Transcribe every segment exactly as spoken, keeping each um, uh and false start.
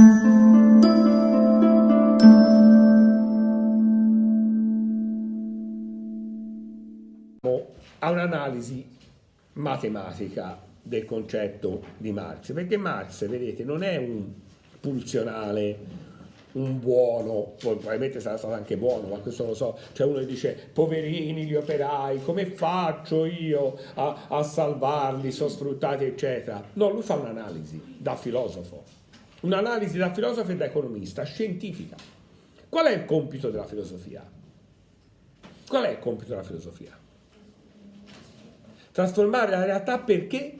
A un'analisi matematica del concetto di Marx, perché Marx, vedete, non è un pulsionale, un buono, probabilmente sarà stato anche buono, ma questo lo so, cioè uno dice poverini gli operai, come faccio io a, a salvarli, sono sfruttati eccetera. No, lui fa un'analisi da filosofo, un'analisi da filosofo e da economista, scientifica. Qual è il compito della filosofia? Qual è il compito della filosofia? Trasformare la realtà perché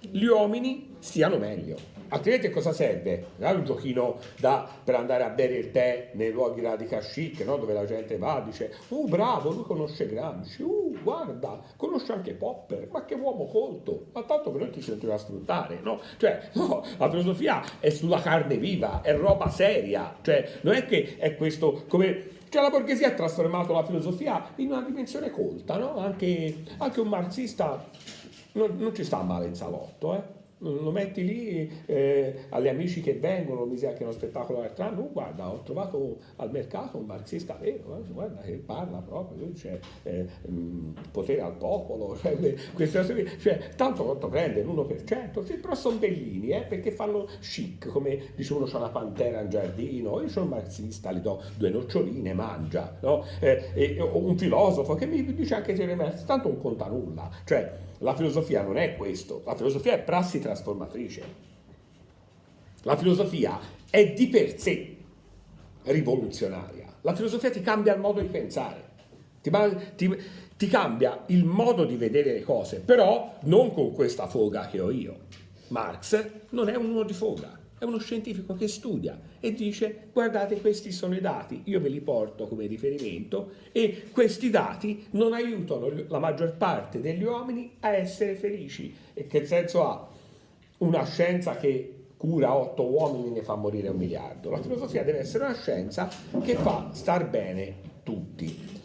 gli uomini stiano meglio. Altrimenti cosa serve? È un giochino da, per andare a bere il tè nei luoghi radical chic, no? Dove la gente va e dice «Uh, bravo, lui conosce Gramsci, uh, guarda, conosce anche Popper, ma che uomo colto, ma tanto che noi ti sentiva sfruttare, no?» Cioè, no, la filosofia è sulla carne viva, è roba seria, cioè non è che è questo come... Cioè la borghesia ha trasformato la filosofia in una dimensione colta, no? Anche, anche un marxista non, non ci sta male in salotto, eh? Lo metti lì eh, agli amici che vengono, mi sa che è uno spettacolo l'altro anno, guarda, ho trovato al mercato un marxista vero, eh, guarda che parla proprio, dice eh, potere al popolo, cioè, queste, cioè, tanto quanto prende l'uno per cento, sì, però sono bellini, eh, perché fanno chic, come dice uno c'ha una pantera in giardino, io sono un marxista, gli do due noccioline, mangia, no? eh, eh, un filosofo che mi dice anche se Marx, tanto non conta nulla, cioè la filosofia non è questo, la filosofia è prassi trasformatrice. La filosofia è di per sé rivoluzionaria. La filosofia ti cambia il modo di pensare, ti, ti, ti cambia il modo di vedere le cose, però non con questa foga che ho io. Marx non è uno di foga, è uno scientifico che studia e dice guardate questi sono i dati, io ve li porto come riferimento e questi dati non aiutano la maggior parte degli uomini a essere felici. E che senso ha? Una scienza che cura otto uomini ne fa morire un miliardo. La filosofia deve essere una scienza che fa star bene tutti.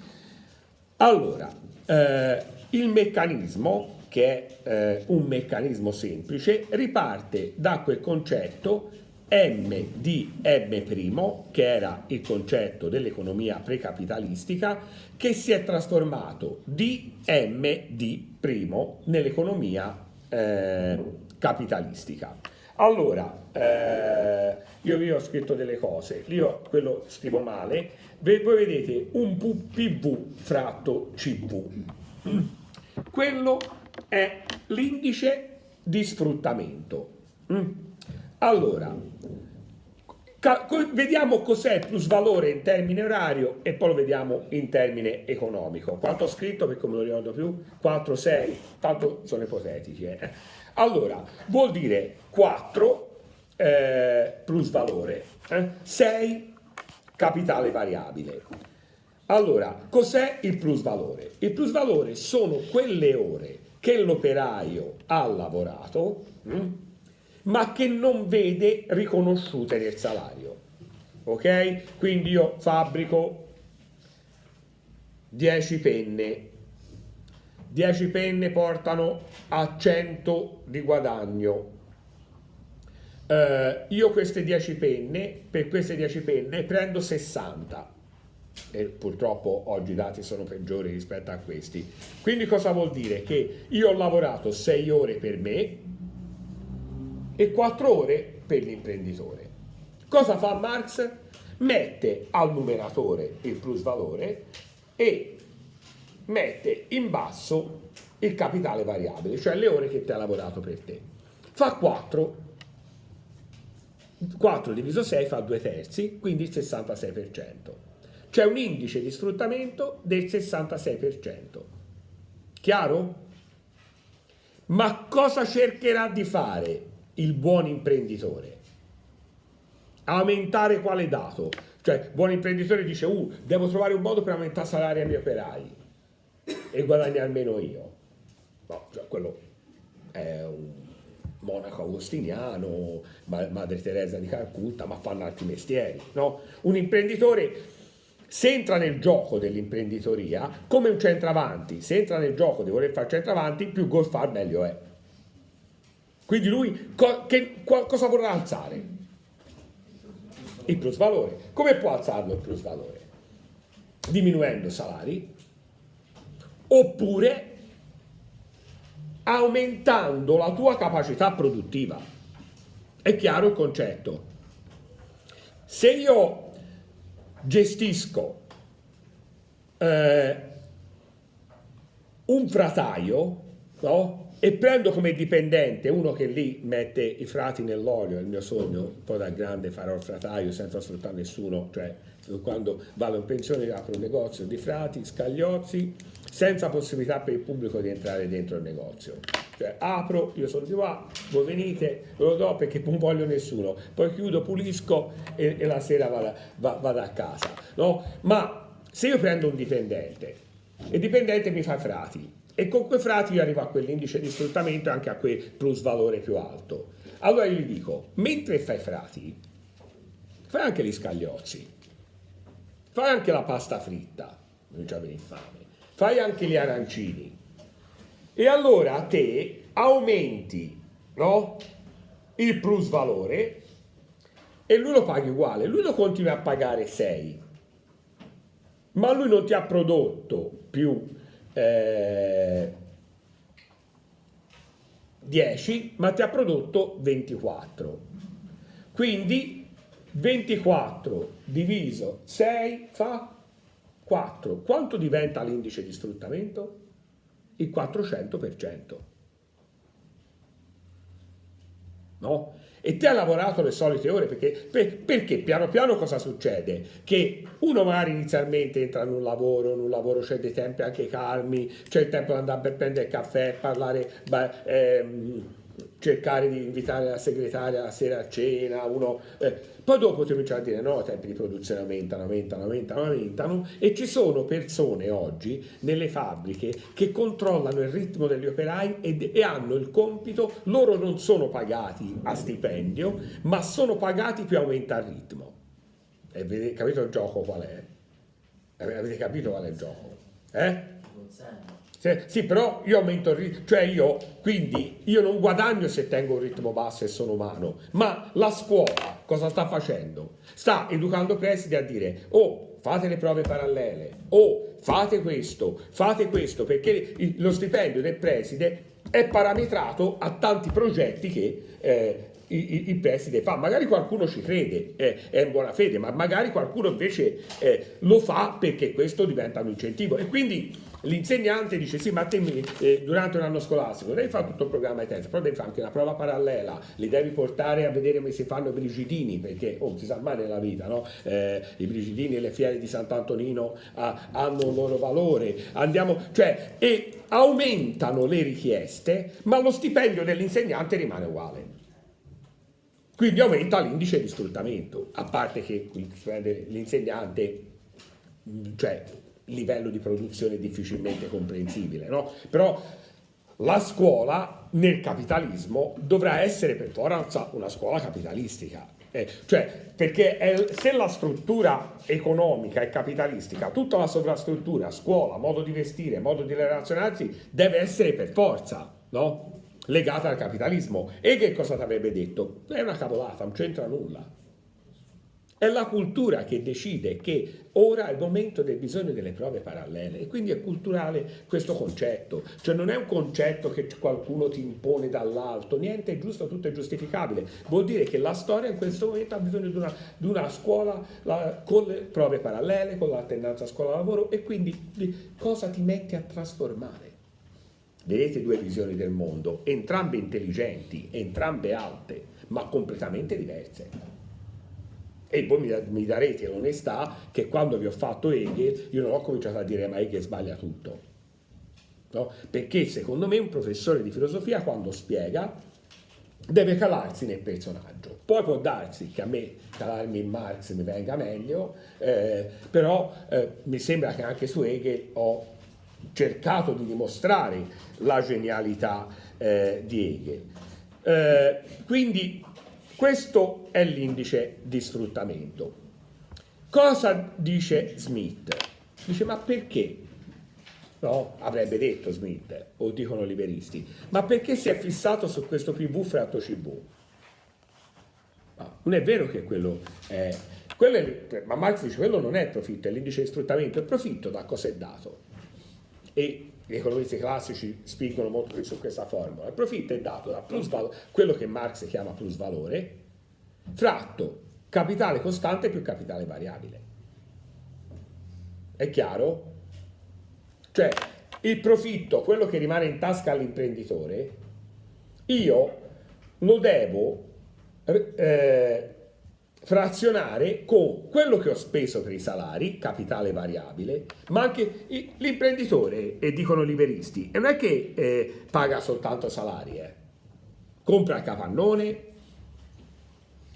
Allora, eh, il meccanismo, che è eh, un meccanismo semplice, riparte da quel concetto M di M', che era il concetto dell'economia precapitalistica, che si è trasformato di M di primo nell'economia eh, capitalistica. Allora, eh, io vi ho scritto delle cose, io quello scrivo male, voi vedete un P V fratto C V. Quello è l'indice di sfruttamento. Allora, vediamo cos'è plusvalore in termine orario e poi lo vediamo in termine economico. Quanto ho scritto, perché non lo ricordo più, quattro, sei, tanto sono ipotetici, eh. Allora, vuol dire quattro eh, plusvalore, eh? sei capitale variabile. Allora, cos'è il plusvalore? Il plusvalore sono quelle ore che l'operaio ha lavorato, mh, ma che non vede riconosciute nel salario. Ok? Quindi io fabbrico dieci penne. dieci penne portano a cento di guadagno. Eh, io queste dieci penne, per queste dieci penne prendo sessanta. E purtroppo oggi i dati sono peggiori rispetto a questi. Quindi cosa vuol dire? Che io ho lavorato sei ore per me e quattro ore per l'imprenditore. Cosa fa Marx? Mette al numeratore il plusvalore e mette in basso il capitale variabile, cioè le ore che ti ha lavorato per te. Fa quattro. quattro diviso sei fa due terzi, quindi il sessantasei per cento. C'è un indice di sfruttamento del sessantasei per cento. Chiaro? Ma cosa cercherà di fare il buon imprenditore? Aumentare quale dato? Cioè, il buon imprenditore dice, uh, devo trovare un modo per aumentare i salari ai miei operai e guadagnare meno io. No, cioè quello è un monaco agostiniano, madre Teresa di Calcutta, ma fanno altri mestieri, no? Un imprenditore, se entra nel gioco dell'imprenditoria, come un centravanti, se entra nel gioco di voler fare centravanti, più gol fa meglio è. Quindi lui co- che, co- cosa vorrà alzare? il plusvalore. Come può alzarlo il plusvalore? Diminuendo salari, oppure aumentando la tua capacità produttiva. È chiaro il concetto? Se io gestisco eh, un frataio, no? E prendo come dipendente uno che lì mette i frati nell'olio, è il mio sogno, poi da grande farò il frataio senza sfruttare nessuno, cioè quando vado in pensione apro un negozio di frati, scagliozzi, senza possibilità per il pubblico di entrare dentro il negozio, cioè apro, io sono di qua, voi venite, ve lo do perché non voglio nessuno, poi chiudo, pulisco e, e la sera vado, vado a casa, no? Ma se io prendo un dipendente e il dipendente mi fa frati, e con quei frati io arrivo a quell'indice di sfruttamento e anche a quel plusvalore più alto. Allora io gli dico, mentre fai frati, fai anche gli scagliozzi, fai anche la pasta fritta, non già venire fame, fai anche gli arancini. E allora te aumenti, no? Il plusvalore e lui lo paghi uguale, lui lo continua a pagare sei, ma lui non ti ha prodotto più Eh, dieci, ma ti ha prodotto ventiquattro, quindi ventiquattro diviso sei fa quattro. Quanto diventa l'indice di sfruttamento? Il quattrocento per cento, no? E ti ha lavorato le solite ore, perché, per, perché piano piano cosa succede? Che uno magari inizialmente entra in un lavoro, in un lavoro c'è dei tempi anche calmi, c'è il tempo di andare per prendere il caffè, parlare, ehm, cercare di invitare la segretaria la sera a cena, uno, eh. Poi dopo ti comincia a dire no, i tempi di produzione aumentano, aumentano, aumentano, aumentano e ci sono persone oggi nelle fabbriche che controllano il ritmo degli operai e, e hanno il compito, loro non sono pagati a stipendio ma sono pagati più aumenta il ritmo. E avete capito il gioco qual è? Avete capito qual è il gioco? Eh? Sì, però io aumento il ritmo, cioè io, quindi io non guadagno se tengo un ritmo basso e sono umano, ma la scuola cosa sta facendo? Sta educando presidi a dire, oh, fate le prove parallele, oh, fate questo, fate questo, perché lo stipendio del preside è parametrato a tanti progetti che eh, il preside fa. Magari qualcuno ci crede, eh, è in buona fede, ma magari qualcuno invece eh, lo fa perché questo diventa un incentivo. E quindi l'insegnante dice sì, ma te eh, durante un anno scolastico devi fare tutto il programma di testa, però devi fare anche una prova parallela, li devi portare a vedere come si fanno i brigidini, perché oh, si sa mai nella vita, no? Eh, i brigidini e le fiere di Sant'Antonino ah, hanno un loro valore, andiamo, cioè, e aumentano le richieste, ma lo stipendio dell'insegnante rimane uguale. Quindi aumenta l'indice di sfruttamento, a parte che l'insegnante, cioè, livello di produzione difficilmente comprensibile, no? Però la scuola nel capitalismo dovrà essere per forza una scuola capitalistica, eh, cioè perché è, se la struttura economica è capitalistica, tutta la sovrastruttura, scuola, modo di vestire, modo di relazionarsi deve essere per forza, no? Legata al capitalismo. E che cosa ti avrebbe detto? È una cavolata, non c'entra nulla. È la cultura che decide che ora è il momento del bisogno delle prove parallele e quindi è culturale questo concetto, cioè non è un concetto che qualcuno ti impone dall'alto, niente è giusto, tutto è giustificabile, vuol dire che la storia in questo momento ha bisogno di una, di una scuola la, con le prove parallele, con l'alternanza scuola-lavoro e quindi cosa ti metti a trasformare? Vedete due visioni del mondo, entrambe intelligenti, entrambe alte, ma completamente diverse. E voi mi darete l'onestà che quando vi ho fatto Hegel io non ho cominciato a dire ma Hegel sbaglia tutto, no? Perché secondo me un professore di filosofia quando spiega deve calarsi nel personaggio, poi può darsi che a me calarmi in Marx mi venga meglio, eh, però eh, mi sembra che anche su Hegel ho cercato di dimostrare la genialità eh, di Hegel, eh, quindi questo è l'indice di sfruttamento. Cosa dice Smith? Dice, ma perché? No, avrebbe detto Smith, o dicono liberisti, ma perché si è fissato su questo P V fratto C V? No, non è vero che quello è, Quello è, ma Marx dice quello non è profitto, è l'indice di sfruttamento. Il profitto da cosa è dato? E gli economisti classici spingono molto su questa formula. Il profitto è dato da plus valore, quello che Marx chiama plus valore, fratto capitale costante più capitale variabile. È chiaro? Cioè il profitto, quello che rimane in tasca all'imprenditore, io lo devo eh, frazionare con quello che ho speso per i salari, capitale variabile, ma anche l'imprenditore, e dicono gli liberisti, e non è che eh, paga soltanto salari, eh. compra il capannone,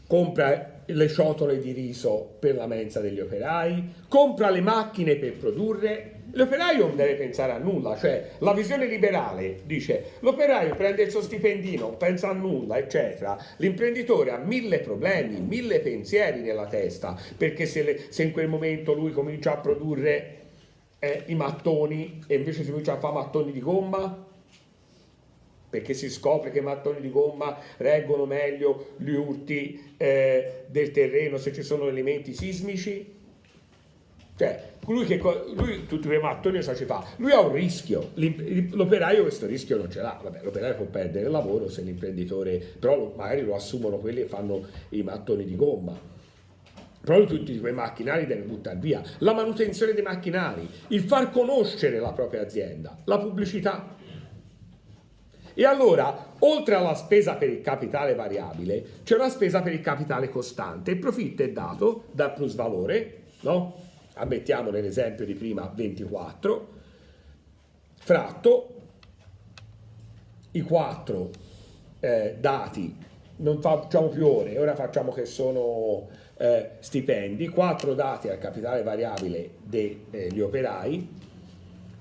compra le ciotole di riso per la mensa degli operai, compra le macchine per produrre. L'operaio non deve pensare a nulla, cioè la visione liberale dice l'operaio prende il suo stipendio, non pensa a nulla, eccetera. L'imprenditore ha mille problemi, mille pensieri nella testa, perché se, le, se in quel momento lui comincia a produrre eh, i mattoni e invece si comincia a fare mattoni di gomma, perché si scopre che i mattoni di gomma reggono meglio gli urti eh, del terreno se ci sono elementi sismici. Cioè, lui, che, lui tutti quei mattoni cosa ci fa? Lui ha un rischio, l'operaio questo rischio non ce l'ha. Vabbè, l'operaio può perdere il lavoro se l'imprenditore, però magari lo assumono quelli che fanno i mattoni di gomma. Però tutti quei macchinari deve buttare via. La manutenzione dei macchinari, il far conoscere la propria azienda, la pubblicità. E allora, oltre alla spesa per il capitale variabile, c'è una spesa per il capitale costante. Il profitto è dato dal plus valore, no? Ammettiamo nell'esempio di prima ventiquattro, fratto i quattro eh, dati, non facciamo più ore, ora facciamo che sono eh, stipendi, quattro dati al capitale variabile degli eh, operai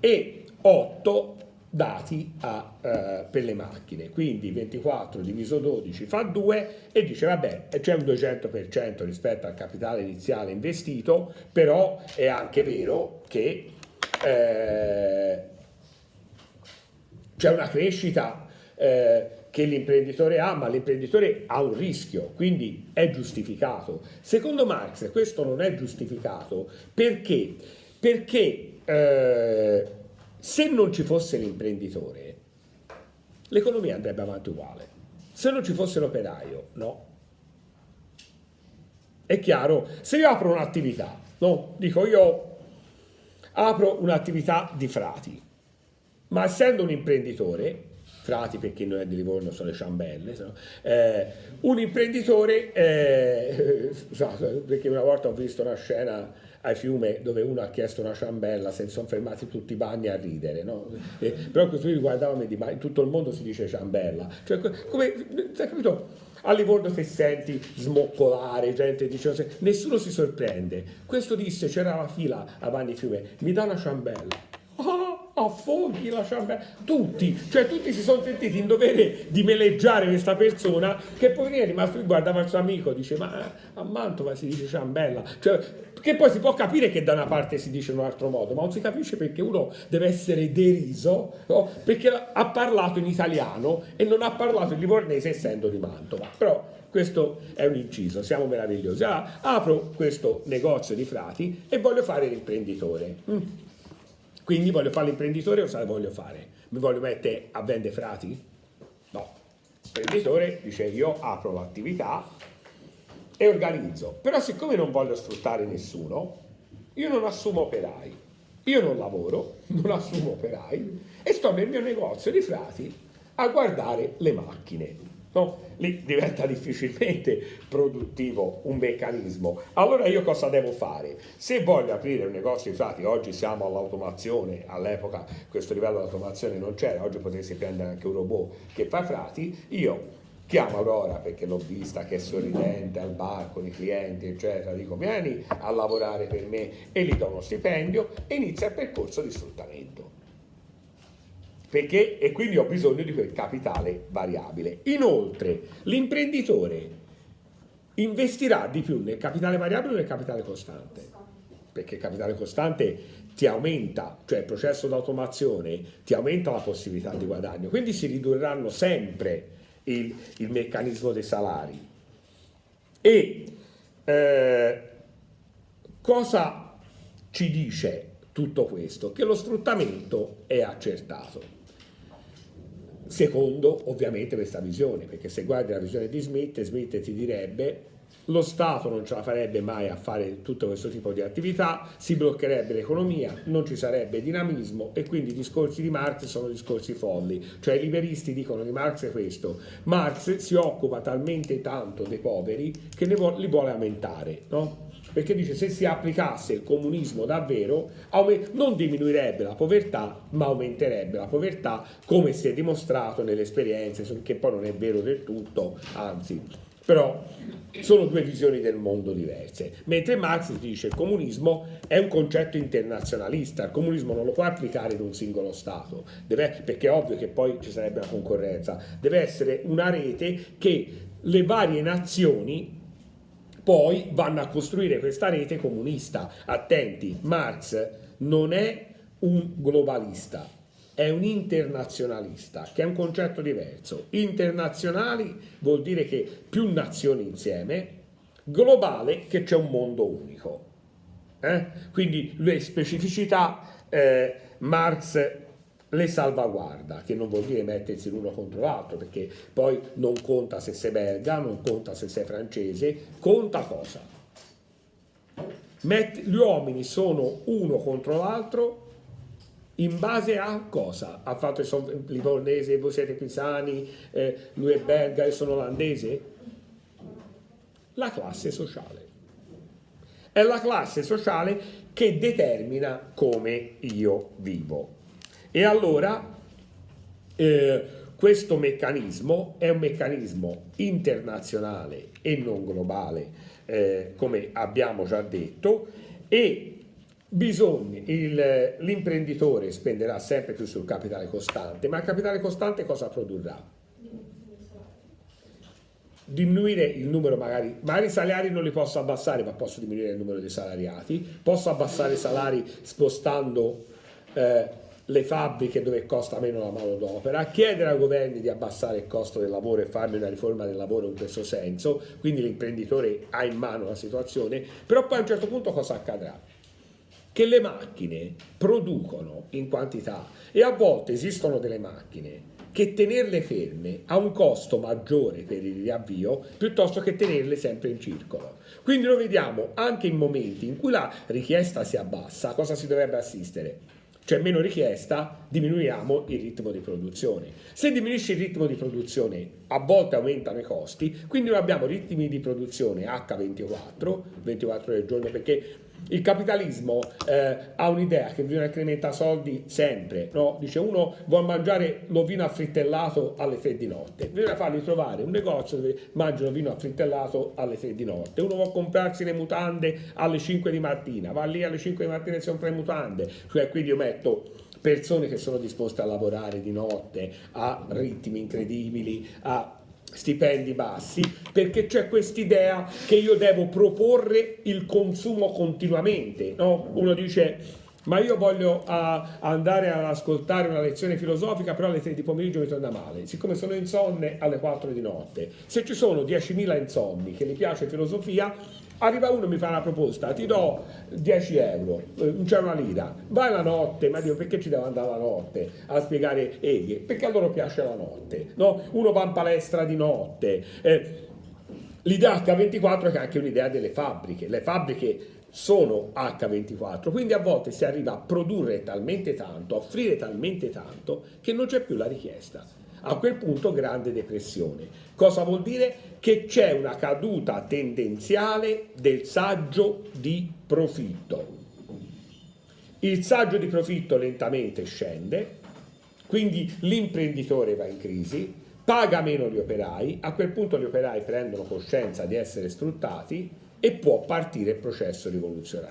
e otto dati a, eh, per le macchine, quindi ventiquattro diviso dodici fa due e dice vabbè c'è un duecento per cento rispetto al capitale iniziale investito, però è anche vero che eh, c'è una crescita eh, che l'imprenditore ha, ma l'imprenditore ha un rischio, quindi è giustificato. Secondo Marx questo non è giustificato perché, perché eh, se non ci fosse l'imprenditore, l'economia andrebbe avanti uguale. Se non ci fosse l'operaio, no. È chiaro, se io apro un'attività, no? Dico io apro un'attività di frati, ma essendo un imprenditore, frati perché noi di Livorno sono le ciambelle, no? eh, un imprenditore, eh, scusate, perché una volta ho visto una scena al fiume dove uno ha chiesto una ciambella, se ne sono fermati tutti i bagni a ridere, no? Eh, però questo mi guardava me di ma in tutto il mondo si dice ciambella, cioè come, hai capito? A Livorno se senti smoccolare gente dice, se, nessuno si sorprende. Questo disse, c'era la fila avanti al fiume, mi dà una ciambella, ah, affoghi la ciambella, tutti, cioè tutti si sono sentiti in dovere di meleggiare questa persona che poi è rimasto lì, guardava il suo amico, dice ma a Mantova si dice ciambella, cioè che poi si può capire che da una parte si dice in un altro modo, ma non si capisce perché uno deve essere deriso, no? Perché ha parlato in italiano e non ha parlato in livornese essendo di Mantova. Però questo è un inciso, siamo meravigliosi. Ah, apro questo negozio di frati e voglio fare l'imprenditore. Mm. Quindi voglio fare l'imprenditore, cosa voglio fare? Mi voglio mettere a vendere frati? No. L'imprenditore dice io apro l'attività e organizzo, però siccome non voglio sfruttare nessuno, io non assumo operai, io non lavoro, non assumo operai e sto nel mio negozio di frati a guardare le macchine, no? Lì diventa difficilmente produttivo un meccanismo. Allora io cosa devo fare? Se voglio aprire un negozio di frati, oggi siamo all'automazione, all'epoca questo livello di automazione non c'era, oggi potessi prendere anche un robot che fa frati, io chiamo Aurora perché l'ho vista che è sorridente al bar con i clienti eccetera, dico vieni a lavorare per me e gli do uno stipendio e inizia il percorso di sfruttamento, perché e quindi ho bisogno di quel capitale variabile. Inoltre l'imprenditore investirà di più nel capitale variabile o nel capitale costante, perché il capitale costante ti aumenta, cioè il processo di automazione ti aumenta la possibilità di guadagno, quindi si ridurranno sempre Il, il meccanismo dei salari e eh, Cosa ci dice tutto questo? Che lo sfruttamento è accertato. Secondo, ovviamente, questa visione, perché se guardi la visione di Smith, Smith ti direbbe: lo Stato non ce la farebbe mai a fare tutto questo tipo di attività, si bloccherebbe l'economia, non ci sarebbe dinamismo, e quindi i discorsi di Marx sono discorsi folli. Cioè, i liberisti dicono di Marx questo: Marx si occupa talmente tanto dei poveri che ne vuole, li vuole aumentare, no? Perché dice, se si applicasse il comunismo davvero, non diminuirebbe la povertà, ma aumenterebbe la povertà, come si è dimostrato nelle esperienze, che poi non è vero del tutto, anzi, però sono due visioni del mondo diverse. Mentre Marx dice che il comunismo è un concetto internazionalista, il comunismo non lo può applicare in un singolo Stato, deve, perché è ovvio che poi ci sarebbe una concorrenza, deve essere una rete che le varie nazioni poi vanno a costruire questa rete comunista. Attenti, Marx non è un globalista, è un internazionalista, che è un concetto diverso. Internazionali vuol dire che più nazioni insieme, globale che c'è un mondo unico. Eh? Quindi le specificità eh, Marx le salvaguarda, che non vuol dire mettersi l'uno contro l'altro, perché poi non conta se sei belga, non conta se sei francese, conta cosa? Gli uomini sono uno contro l'altro in base a cosa? Al fatto che sono livornese, voi siete pisani, eh, lui è belga, io sono olandese? La classe sociale. È la classe sociale che determina come io vivo. E allora eh, questo meccanismo è un meccanismo internazionale e non globale, eh, come abbiamo già detto, e bisogna, il, l'imprenditore spenderà sempre più sul capitale costante, ma il capitale costante cosa produrrà? Diminuire il numero, magari, magari i salari non li posso abbassare, ma posso diminuire il numero dei salariati, posso abbassare i salari spostando... Eh, le fabbriche dove costa meno la manodopera, chiedere ai governi di abbassare il costo del lavoro e farne una riforma del lavoro in questo senso, quindi l'imprenditore ha in mano la situazione, però poi a un certo punto cosa accadrà? Che le macchine producono in quantità e a volte esistono delle macchine che tenerle ferme ha un costo maggiore per il riavvio piuttosto che tenerle sempre in circolo. Quindi noi vediamo anche in momenti in cui la richiesta si abbassa, cosa si dovrebbe assistere? C'è meno richiesta, diminuiamo il ritmo di produzione. Se diminuisce il ritmo di produzione, a volte aumentano i costi, quindi noi abbiamo ritmi di produzione acca ventiquattro, ventiquattro ore al giorno, perché il capitalismo eh, ha un'idea che bisogna incrementare soldi sempre, no? Dice, uno vuole mangiare l'ovino affrittellato alle tre di notte, bisogna fargli trovare un negozio dove mangia l'ovino affrittellato alle tre di notte. Uno vuole comprarsi le mutande alle cinque di mattina, va lì alle cinque di mattina e si compra le mutande, cioè quindi io metto persone che sono disposte a lavorare di notte a ritmi incredibili, a stipendi bassi, perché c'è quest'idea che io devo proporre il consumo continuamente, no? Uno dice, ma io voglio a andare ad ascoltare una lezione filosofica, però alle tre di pomeriggio mi torna male, siccome sono insonne alle quattro di notte. Se ci sono diecimila insonni che gli piace filosofia, arriva uno e mi fa una proposta, ti do dieci euro, non c'è una lira, vai la notte. Ma Dio, perché ci devo andare la notte a spiegare Hegel? Perché a loro piace la notte, no? Uno va in palestra di notte. Eh, l'idea acca ventiquattro che è anche un'idea delle fabbriche, le fabbriche sono acca ventiquattro, quindi a volte si arriva a produrre talmente tanto, a offrire talmente tanto, che non c'è più la richiesta. A quel punto grande depressione. Cosa vuol dire? Che c'è una caduta tendenziale del saggio di profitto. Il saggio di profitto lentamente scende, quindi l'imprenditore va in crisi, paga meno gli operai, a quel punto gli operai prendono coscienza di essere sfruttati e può partire il processo rivoluzionario.